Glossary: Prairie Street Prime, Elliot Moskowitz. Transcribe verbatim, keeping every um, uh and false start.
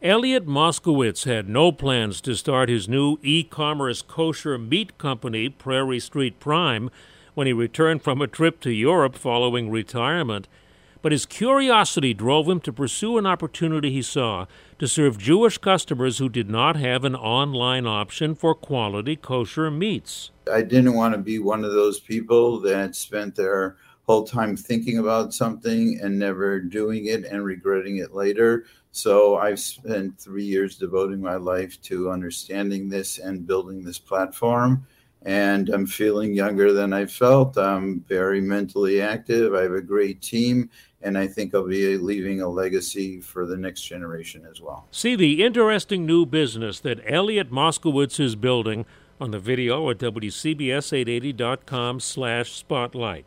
Elliot Moskowitz had no plans to start his new e-commerce kosher meat company, Prairie Street Prime, when he returned from a trip to Europe following retirement. But his curiosity drove him to pursue an opportunity he saw to serve Jewish customers who did not have an online option for quality kosher meats. I didn't want to be one of those people that spent their whole time thinking about something and never doing it and regretting it later. So I've spent three years devoting my life to understanding this and building this platform. And I'm feeling younger than I felt. I'm very mentally active. I have a great team. And I think I'll be leaving a legacy for the next generation as well. See the interesting new business that Elliot Moskowitz is building on the video at W C B S eight eighty dot com slash spotlight.